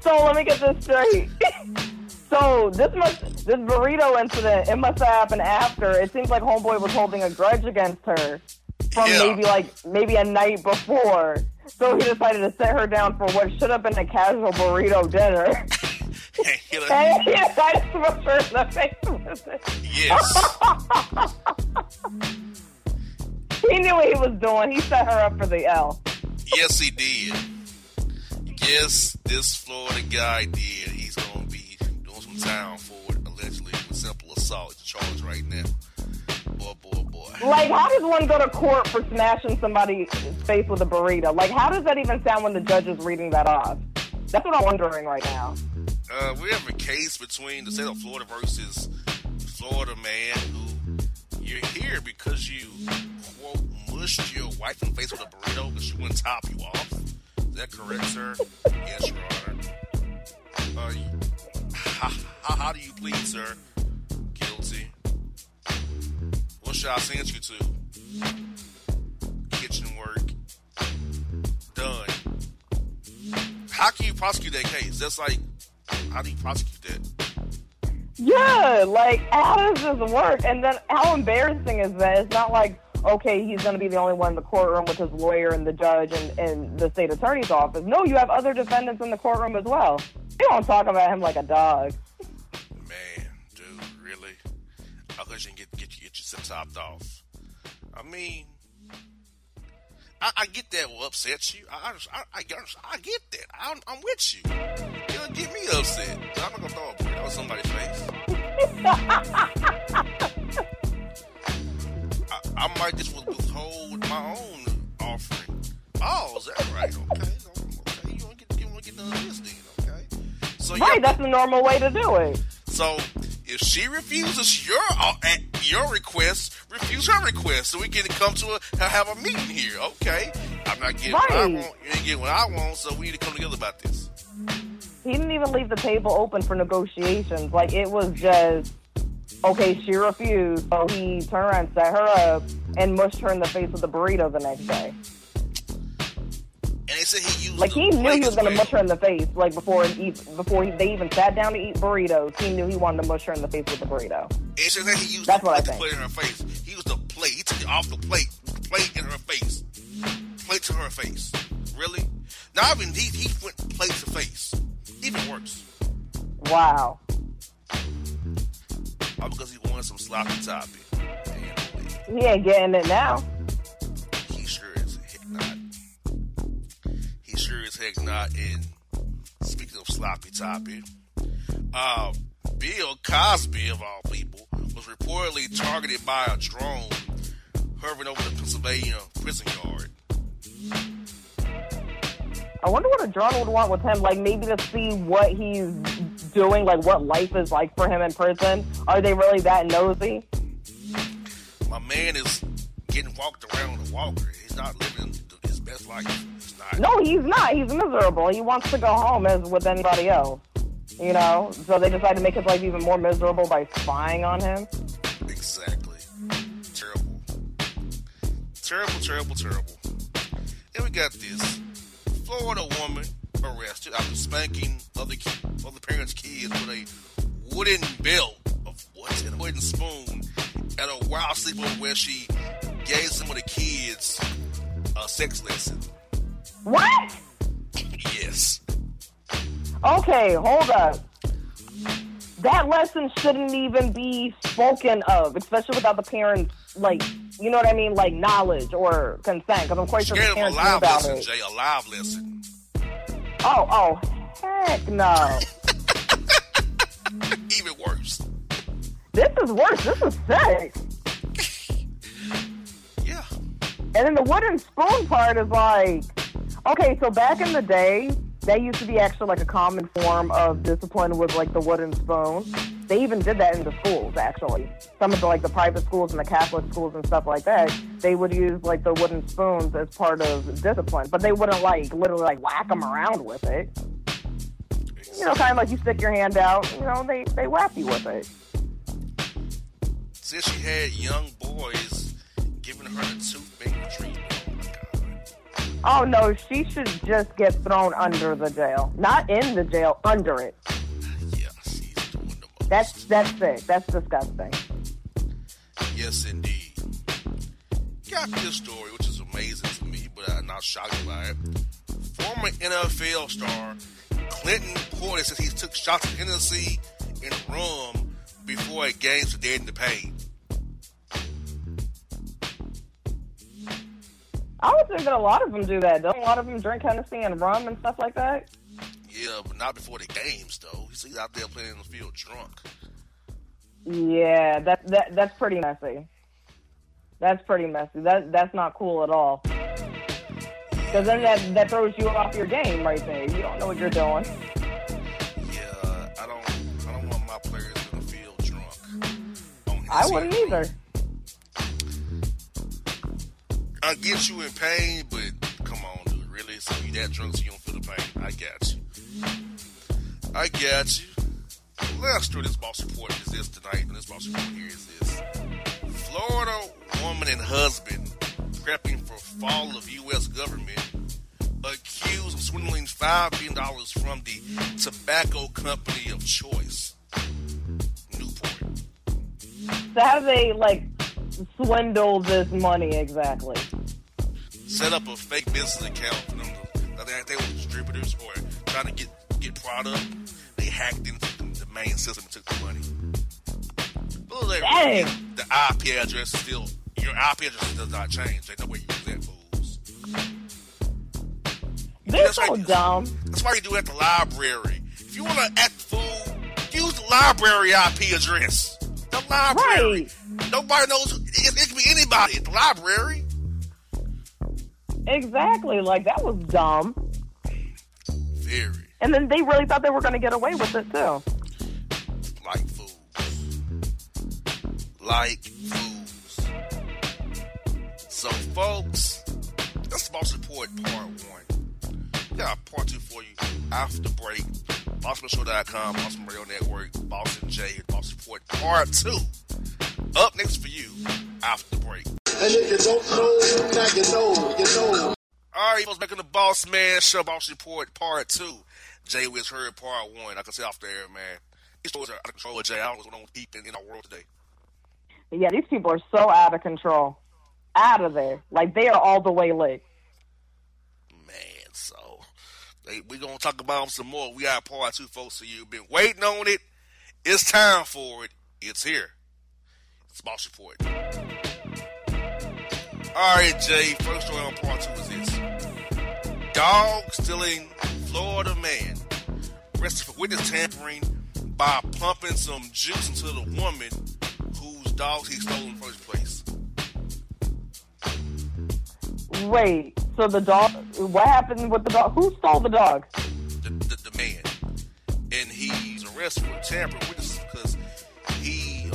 So let me get this straight. So this burrito incident, it must have happened after. It seems like homeboy was holding a grudge against her from maybe a night before. So he decided to set her down for what should have been a casual burrito dinner. Hey, and he decided to push her in the face with it. Yes. He knew what he was doing. He set her up for the L. Yes, he did. Yes, this Florida guy did. He's going to be doing some time for it, allegedly, with simple assault. assault charge right now. Boy. Like, how does one go to court for smashing somebody's face with a burrito? Like, how does that even sound when the judge is reading that off? That's what I'm wondering right now. We have a case between the state of Florida versus Florida man who you're here because you, quote, mushed your wife in the face with a burrito because she wouldn't top you off. Is that correct, sir? Yes, Your Honor. How do you plead, sir? Guilty. What should I send you to? Kitchen work. Done. How can you prosecute that case? That's like, how do you prosecute that? Yeah, like, how does this work? And then how embarrassing is that? It's not like, okay, he's going to be the only one in the courtroom with his lawyer and the judge and the state attorney's office. No, you have other defendants in the courtroom as well. They don't talk about him like a dog. Man, dude, really? I thought you can get yourself topped off. I mean, I get that will upset you. I get that. I'm with you. You don't get me upset. I'm not going to throw a brick on somebody's face. I might just withhold my own offering. Oh, is that right? Okay. You want to get none of this then, okay? So, right, that's the normal way to do it. So, if she refuses your request, refuse her request, so we can come to have a meeting here, okay? I'm not getting what I want, you ain't getting what I want, so we need to come together about this. He didn't even leave the table open for negotiations. Like, it was just... Okay, she refused, so he turned around and set her up and mushed her in the face with a burrito the next day. And they said he used like he knew he was going to mush her in the face, like before they even sat down to eat burritos. He knew he wanted to mush her in the face with a burrito. And she said he used the plate in her face. He used the plate. He took it off the plate. Plate in her face. Plate to her face. Really? Not even he went plate to face. Even worse. Wow. Because he wanted some sloppy toppy. Damn. He ain't getting it now. He sure is heck not. He sure is heck not. And speaking of sloppy toppy, Bill Cosby, of all people, was reportedly targeted by a drone hovering over the Pennsylvania prison yard. I wonder what a drone would want with him, like maybe to see what he's doing, like what life is like for him in prison. Are they really that nosy? My man is getting walked around with a walker. He's not living his best life. He's not. No, he's not. He's miserable. He wants to go home as with anybody else, you know? So they decide to make his life even more miserable by spying on him. Exactly. Terrible. And we got this. Florida woman arrested after spanking other parents' kids with a wooden belt of what's in a wooden spoon at a wild sleepover where she gave some of the kids a sex lesson. What? Yes. Okay, hold up. That lesson shouldn't even be spoken of, especially without the parents, like, you know what I mean? Like knowledge or consent. Because I'm quite sure the parents knew about it. Jay, a live lesson. Oh, heck no. Even worse. This is worse. This is sick. Yeah. And then the wooden spoon part is like, okay, so back in the day, that used to be actually like a common form of discipline with like the wooden spoon. They even did that in the schools, actually. Some of the, like, the private schools and the Catholic schools and stuff like that, they would use, like, the wooden spoons as part of discipline. But they wouldn't, like, literally, like, whack them around with it. You know, kind of like you stick your hand out, you know, they whack you with it. Since she had young boys giving her a toothpick treatment. Oh, no, she should just get thrown under the jail. Not in the jail, under it. Yeah, she's doing the most. That's sick. That's disgusting. Yes, indeed. Got this story, which is amazing to me, but I'm not shocked by it. Former NFL star Clinton Portis says he took shots of Hennessy and rum before a game to deaden the pain. I would think that a lot of them do that. Don't a lot of them drink Hennessy and rum and stuff like that? Yeah, but not before the games, though. He's out there playing on the field drunk. Yeah, that's pretty messy. That's pretty messy. That's not cool at all. Because then that throws you off your game right there. You don't know what you're doing. Yeah, I don't want my players in the field drunk. I wouldn't either. I get you in pain, but come on, dude. Really? So you that drunk so you don't feel the pain? I got you. Let's do this boss report is this tonight, and this boss report here is this. Florida woman and husband prepping for fall of U.S. government accused of swindling $5 billion from the tobacco company of choice, Newport. So how do they, swindle this money exactly? Set up a fake business account for them. They were distributors or trying to get product. They hacked into the main system and took the money. But the IP address is still... Your IP address does not change. They know where you use that, fools. They're so dumb. That's why you do it at the library. If you want to act fool, use the library IP address. The library. Right. Nobody knows. It could be anybody at the library. Exactly. That was dumb. Very. And then they really thought they were going to get away with it, too. Like fools. So, folks, that's the Boss Report Part 1. We got a Part 2 for you after break. BossManShow.com, Boston Radio Network, Boston J, Boss Report Part 2. Up next for you after the break. And if you don't know, now you know. All right, folks, back on the Boss Man Show, Boss Report Part 2. Jay was heard Part 1. I can say off the air, man. These stories are out of control, Jay. I don't know what's going on with people in our world today. Yeah, these people are so out of control. Out of there. They are all the way late. Man, so we're going to talk about them some more. We got Part 2, folks, so you've been waiting on it. It's time for it. It's here. It's Boss Report. All right, Jay, first story on Part 2 is this. Dog stealing Florida man arrested for witness tampering by pumping some juice into the woman whose dogs he stole in the first place. Wait, so the dog, what happened with the dog? Who stole the dog? The man. And he's arrested for tampering with this because he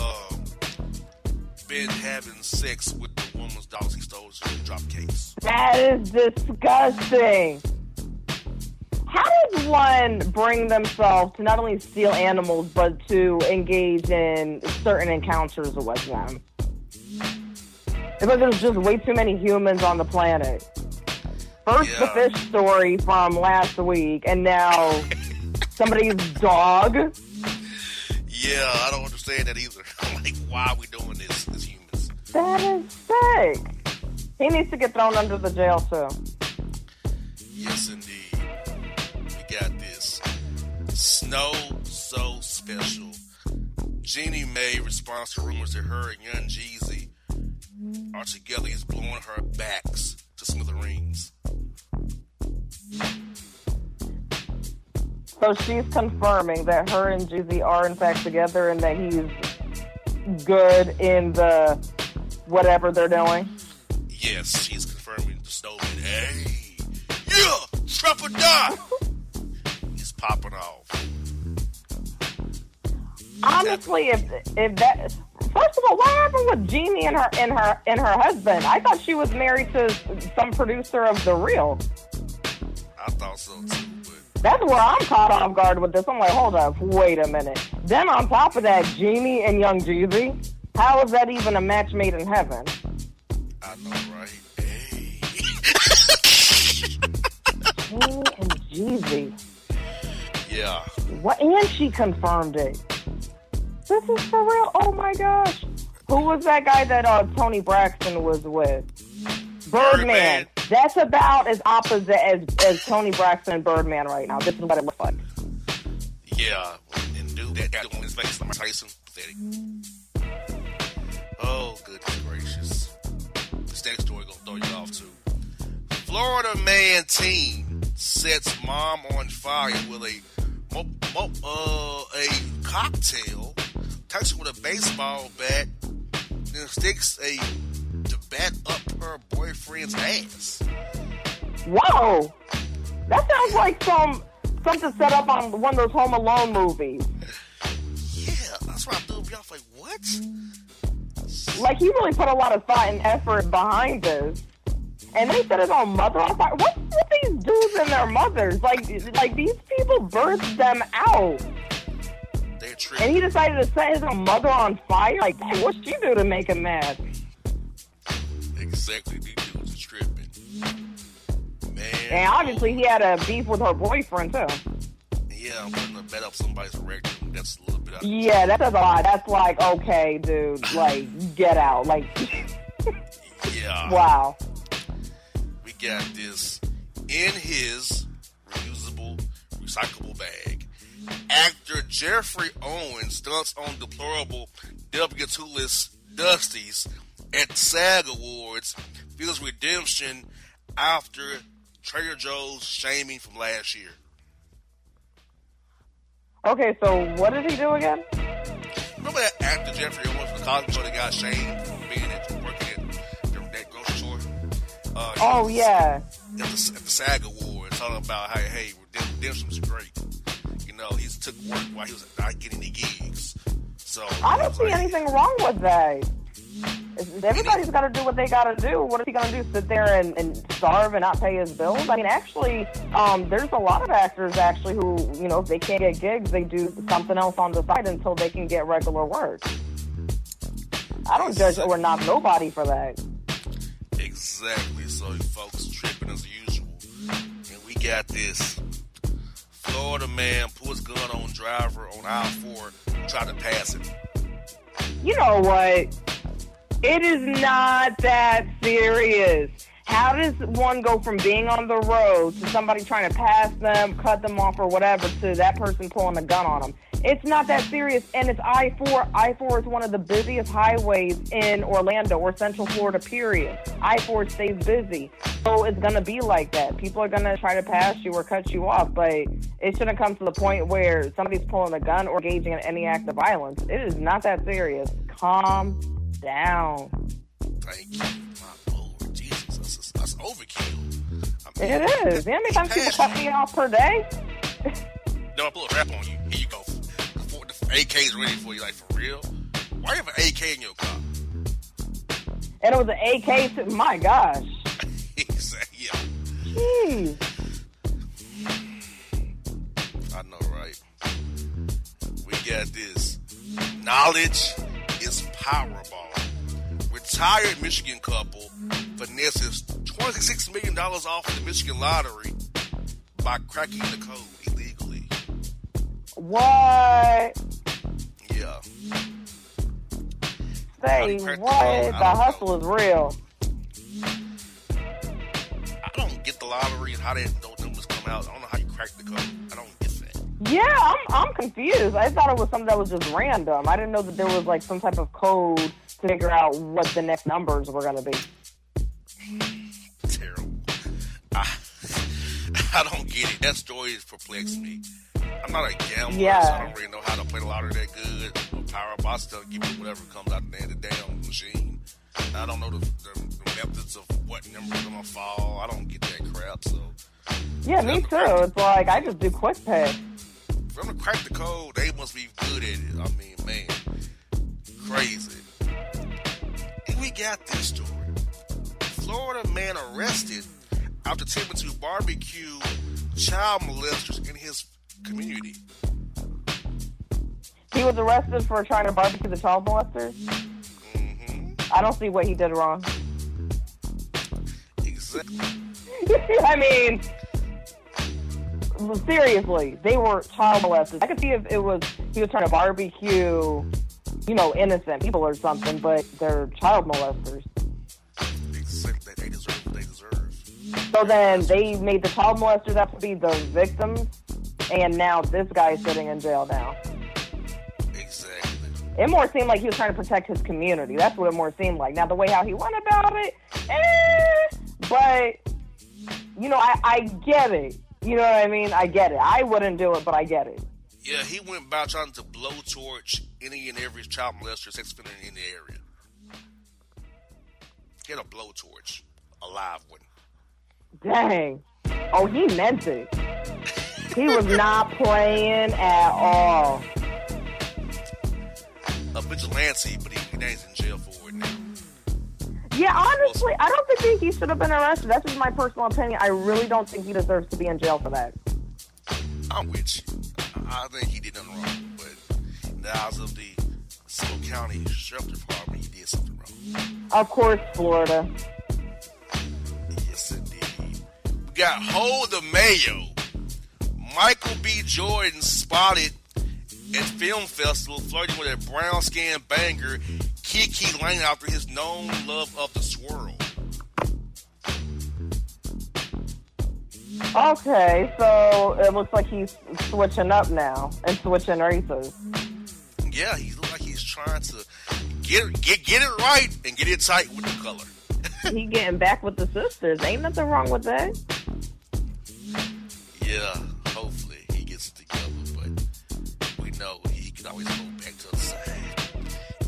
been having sex with the woman's dogs he stole in the drop case. That is disgusting. How does one bring themselves to not only steal animals, but to engage in certain encounters with them? It's there's just way too many humans on the planet. First, the fish story from last week, and now somebody's dog? Yeah, I don't understand that either. Why are we doing this as humans? That is sick. He needs to get thrown under the jail, too. Yes, indeed. Got this. Snow so special. Jeannie Mae responds to rumors that her and Young Jeezy are together. He's blowing her backs to smithereens. So she's confirming that her and Jeezy are in fact together and that he's good in the whatever they're doing. Yes, she's confirming the snowman. Hey, yeah, trap or die. Popping off. Honestly, if that, first of all, what happened with Jeannie and her husband? I thought she was married to some producer of The Real. I thought so too. But that's where I'm caught off guard with this. I'm like, hold up, wait a minute. Then on top of that, Jeannie and Young Jeezy. How is that even a match made in heaven? I know, right? Hey. Jeannie and Jeezy. Yeah. What? And she confirmed it. This is for real. Oh my gosh. Who was that guy that Tony Braxton was with? Birdman. That's about as opposite as Tony Braxton and Birdman right now. This is what it looks like. Yeah. And dude, that guy on his face, Mike Tyson. Pathetic. Oh, goodness gracious. This next story gonna throw you off too. Florida man teen sets mom on fire with a cocktail touch her with a baseball bat, then sticks the bat up her boyfriend's ass. Whoa! That sounds like something set up on one of those Home Alone movies. Yeah, that's why I threw me off. Like, what? Like, he really put a lot of thought and effort behind this. And they said his own mother. I was like, what's with these dudes and their mothers? Like these people birthed them out. They're tripping. And he decided to set his own mother on fire? Like, dang, what'd she do to make him mad? Exactly. These dudes are tripping. Man. And obviously he had a beef with her boyfriend, too. Yeah, I'm putting a bet up somebody's rectum. That's a little bit out of yeah, that does a lot. That's like, okay, dude, like, get out. Like, yeah. Wow. We got this in his reusable, recyclable bag. Actor Jeffrey Owens stunts on deplorable W2 list Dusties at SAG Awards, feels redemption after Trader Joe's shaming from last year. Okay, so what did he do again? Remember that actor Jeffrey Owens from the Cosby Show that got shamed for being at working at that grocery store? Yeah. At the SAG Awards, talking about how, hey, redemption's great. You know, he took work while he was not getting the gigs. So I don't see anything wrong with that. Everybody's got to do what they got to do. What is he going to do? Sit there and starve and not pay his bills? I mean, actually, there's a lot of actors actually who, you know, if they can't get gigs, they do something else on the side until they can get regular work. I don't judge or knock nobody for that. Exactly. So, folks, tripping as usual. And we got this. Florida man pulls gun on driver on aisle 4, tried to pass him. You know what? It is not that serious. How does one go from being on the road to somebody trying to pass them, cut them off or whatever, to that person pulling a gun on them? It's not that serious, and it's I-4. I-4 is one of the busiest highways in Orlando or Central Florida, period. I-4 stays busy, so it's going to be like that. People are going to try to pass you or cut you off, but it shouldn't come to the point where somebody's pulling a gun or engaging in any act of violence. It is not that serious. Calm down. Thank you, my Lord Jesus. That's overkill. I mean, it is. You know how many times people cut me off per day? No, I pull a rap on you. Here you go. The AK's ready for you. Like, for real? Why do you have an AK in your car? And it was an AK too. My gosh. Exactly. Yeah. Jeez. I know, right? We got this. Knowledge is Powerball. Retired Michigan couple finesses $26 million off of the Michigan lottery by cracking the code illegally. What? Yeah. Say what? The hustle is real. I don't get the lottery and how those numbers come out. I don't know how you crack the code. I don't get that. Yeah, I'm confused. I thought it was something that was just random. I didn't know that there was like some type of code to figure out what the next numbers were going to be. Terrible. I don't get it. That story has perplexed me. I'm not a gambler, so I don't really know how to play the lottery that good. Powerball, I still give me whatever comes out the end of the damn machine. I don't know the methods of what numbers are gonna fall. I don't get that crap. So yeah, me too. It's like I just do quick pick. If I'm gonna crack the code, they must be good at it. I mean, man, crazy. And we got this story: Florida man arrested after attempting to barbecue child molesters in his community. He was arrested for trying to barbecue the child molesters? Mm-hmm. I don't see what he did wrong. Exactly. I mean, seriously, they were child molesters. I could see if he was trying to barbecue, you know, innocent people or something, but they're child molesters. Exactly. They deserve what they deserve. So then they made the child molesters have to be the victims? And now this guy's sitting in jail now. Exactly. It more seemed like he was trying to protect his community. That's what it more seemed like. Now, the way how he went about it, but, you know, I get it. You know what I mean? I get it. I wouldn't do it, but I get it. Yeah, he went about trying to blowtorch any and every child molester, sex offender in the area. He had a blowtorch. A live one. Dang. Oh, he meant it. He was not playing at all. A vigilante, but he's in jail for it now. Yeah, honestly, I don't think he should have been arrested. That's just my personal opinion. I really don't think he deserves to be in jail for that. I'm with you. I think he did nothing wrong, but in the eyes of the Civil County Sheriff Department, he did something wrong. Of course, Florida. Yes, indeed. We got Hold the Mayo. Michael B. Jordan spotted at Film Festival flirting with a brown-skinned banger, Kiki Lane, after his known love of the swirl. Okay, so it looks like he's switching up now and switching races. Yeah, he looks like he's trying to get it right and get it tight with the color. He getting back with the sisters. Ain't nothing wrong with that. Yeah, hopefully he gets it together, but we know he can always go back to the side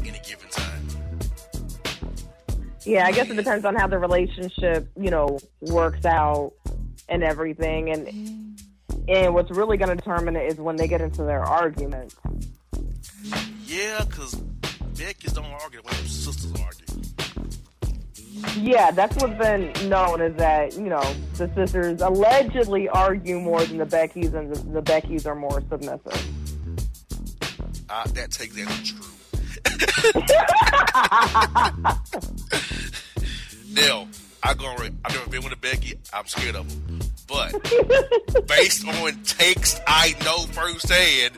any given time. Yeah, I guess it depends on how the relationship, works out. And everything, and what's really going to determine it is when they get into their arguments. Yeah, because Becky's don't argue the way her sisters argue. Yeah, that's what's been known, is that, the sisters allegedly argue more than the Beckys, and the Beckys are more submissive. That takes that as true. Now, I've never been with a Becky. I'm scared of them. But based on takes I know firsthand,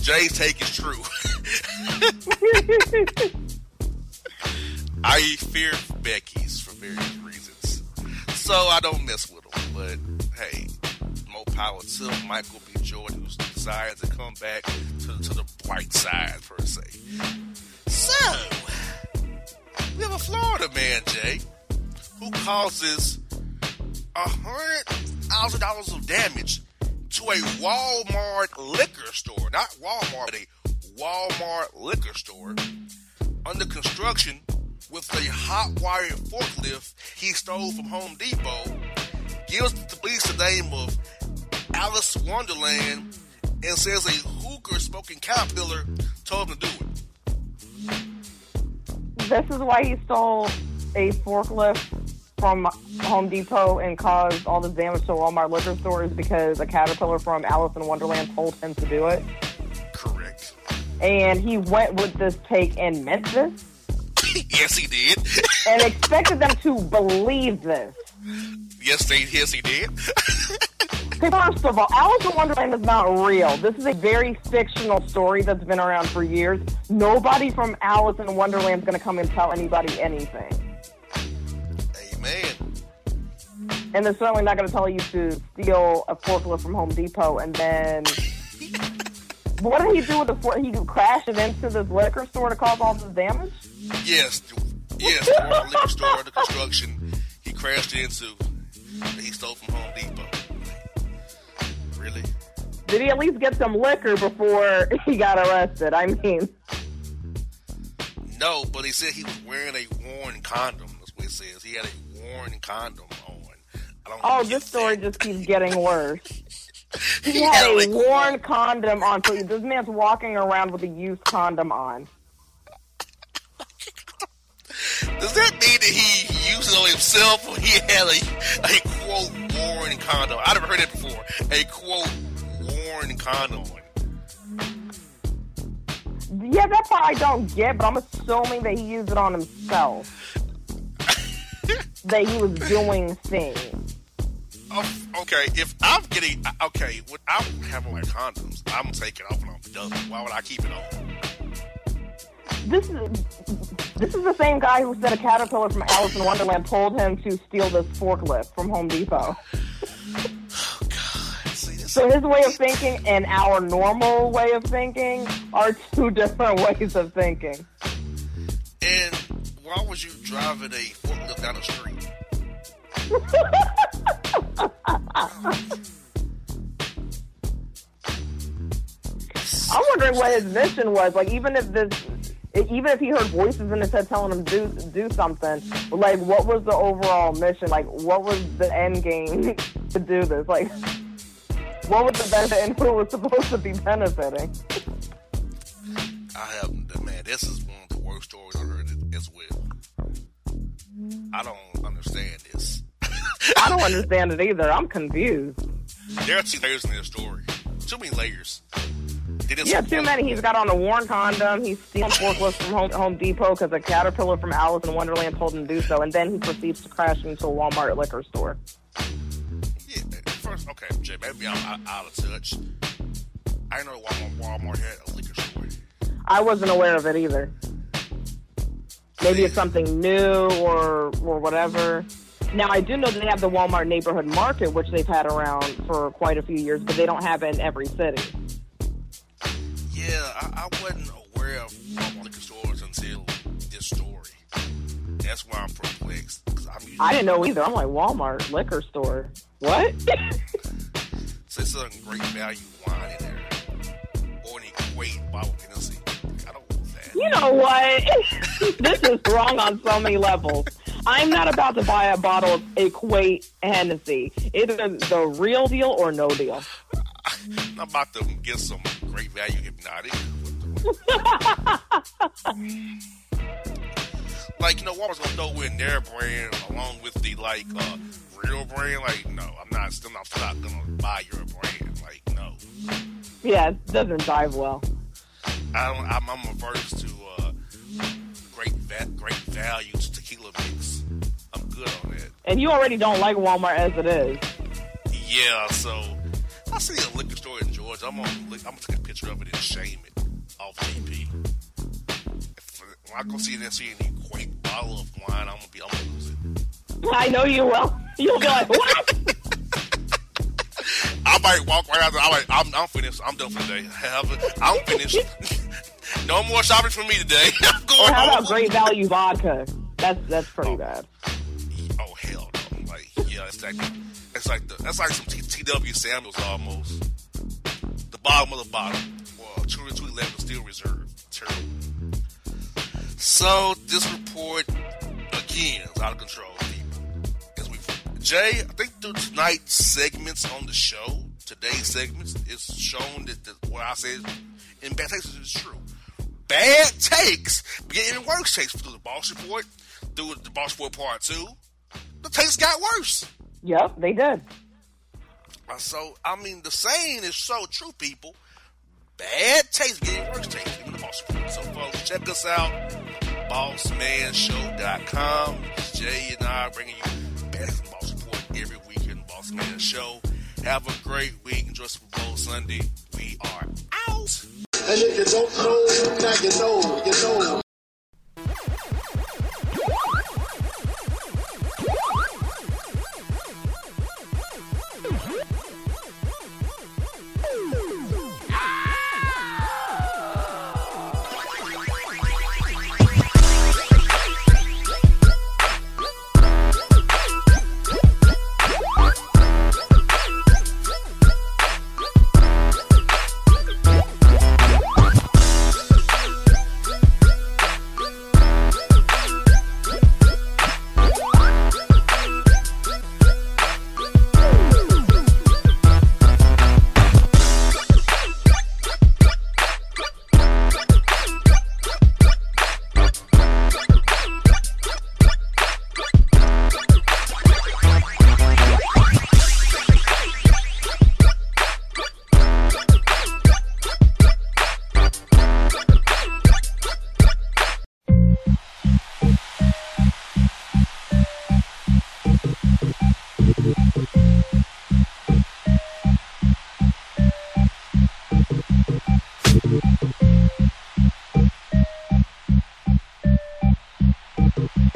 Jay's take is true. I fear Becky's for various reasons, so I don't mess with them. But hey, more power to Michael B. Jordan, who's decided to come back to the bright side, per se. So we have a Florida man, Jay, who causes $100,000 of damage to a Walmart liquor store. Not Walmart, but a Walmart liquor store under construction with a hot wired forklift he stole from Home Depot. Gives the police the name of Alice Wonderland and says a hooker smoking caterpillar told him to do it. This is why he stole a forklift from Home Depot and caused all the damage to Walmart liquor stores because a caterpillar from Alice in Wonderland told him to do it. Correct. And he went with this take and meant this. Yes, he did. And expected them to believe this. Yes, he did. First of all, Alice in Wonderland is not real. This is a very fictional story that's been around for years. Nobody from Alice in Wonderland is going to come and tell anybody anything. And they're certainly not going to tell you to steal a forklift from Home Depot and then... What did he do with the forklift? He crashed it into this liquor store to cause all this damage? Yes, the liquor store, the construction, he crashed into that he stole from Home Depot. Really? Did he at least get some liquor before he got arrested? I mean... No, but he said he was wearing a worn condom. That's what it says. He had a worn condom on. This story just keeps getting worse. He had a worn condom on. So this man's walking around with a used condom on. Does that mean that he used it on himself, or he had a quote worn condom? I've never heard that before. A quote worn condom. Yeah, that part I don't get, but I'm assuming that he used it on himself. That he was doing things. Okay, I have on condoms. I'm taking off and I'm done. Why would I keep it on? This is the same guy who said a caterpillar from Alice in Wonderland told him to steal this forklift from Home Depot. Oh God! See, so his way of thinking and our normal way of thinking are two different ways of thinking. And why was you driving a forklift down the street? I'm wondering what his mission was. Like, even if he heard voices in his head telling him do something, like, what was the overall mission? Like, what was the end game to do this? Like, what was the benefit and who was supposed to be benefiting? This is one of the worst stories I heard as well. I don't understand this. I don't understand it either. I'm confused. There are 2 layers in this story. Too many layers. Yeah, too many. He's got on a worn condom. He's stealing forklifts from Home Depot because a caterpillar from Alice in Wonderland told him to do so, and then he proceeds to crash into a Walmart liquor store. Yeah, first, okay, Jay, maybe I'm out of touch. I know Walmart had a liquor store. I wasn't aware of it either. Maybe it's something new or whatever. Now, I do know that they have the Walmart Neighborhood Market, which they've had around for quite a few years, but they don't have it in every city. Yeah, I wasn't aware of Walmart liquor stores until this story. That's why I'm perplexed. I didn't know either. I'm like, Walmart liquor store. What? So it's a great value wine in there. Or any great bottle of Tennessee. You know what? This is wrong on so many levels. I'm not about to buy a bottle of Equate Hennessy. Either the real deal or no deal. I'm about to get some great value hypnotic. Like, you know, Walmart's going to throw in their brand along with the, like, real brand. Like, no, I'm not going to buy your brand. Like, no. Yeah, it doesn't dive well. I'm averse to great value to tequila mix. I'm good on that. And you already don't like Walmart as it is. Yeah, so I see a liquor store in Georgia. I'm gonna take a picture of it and shame it off DP. When I go see any quaint bottle of wine, I'm gonna lose it. I know you will. You'll be like, what? I might walk right out there. I'm finished. I'm done for the day. I'm finished. No more shopping for me today. I'm going home. How about Great Value Vodka? That's pretty bad. Oh, hell no. Like, yeah, it's like some T.W. Samuels almost. The bottom of the bottom. Well, 2 to 211 still reserved. Terrible. So, this report, again, is out of control. Jay, I think through tonight's segments on the show, today's segments, it's shown that what I said in bad takes is true. Bad takes getting worse takes through the Boss Report, through the Boss Report Part 2. The takes got worse. Yep, they did. So, I mean, the saying is so true, people. Bad takes getting worse takes, even the Boss Report. So, folks, check us out, BossManShow.com. Jay and I are bringing you bad takes from Boss Report every week in the Boss Man Show. Have a great week. Enjoy Super Bowl Sunday. We are out. And if you don't know, now you know.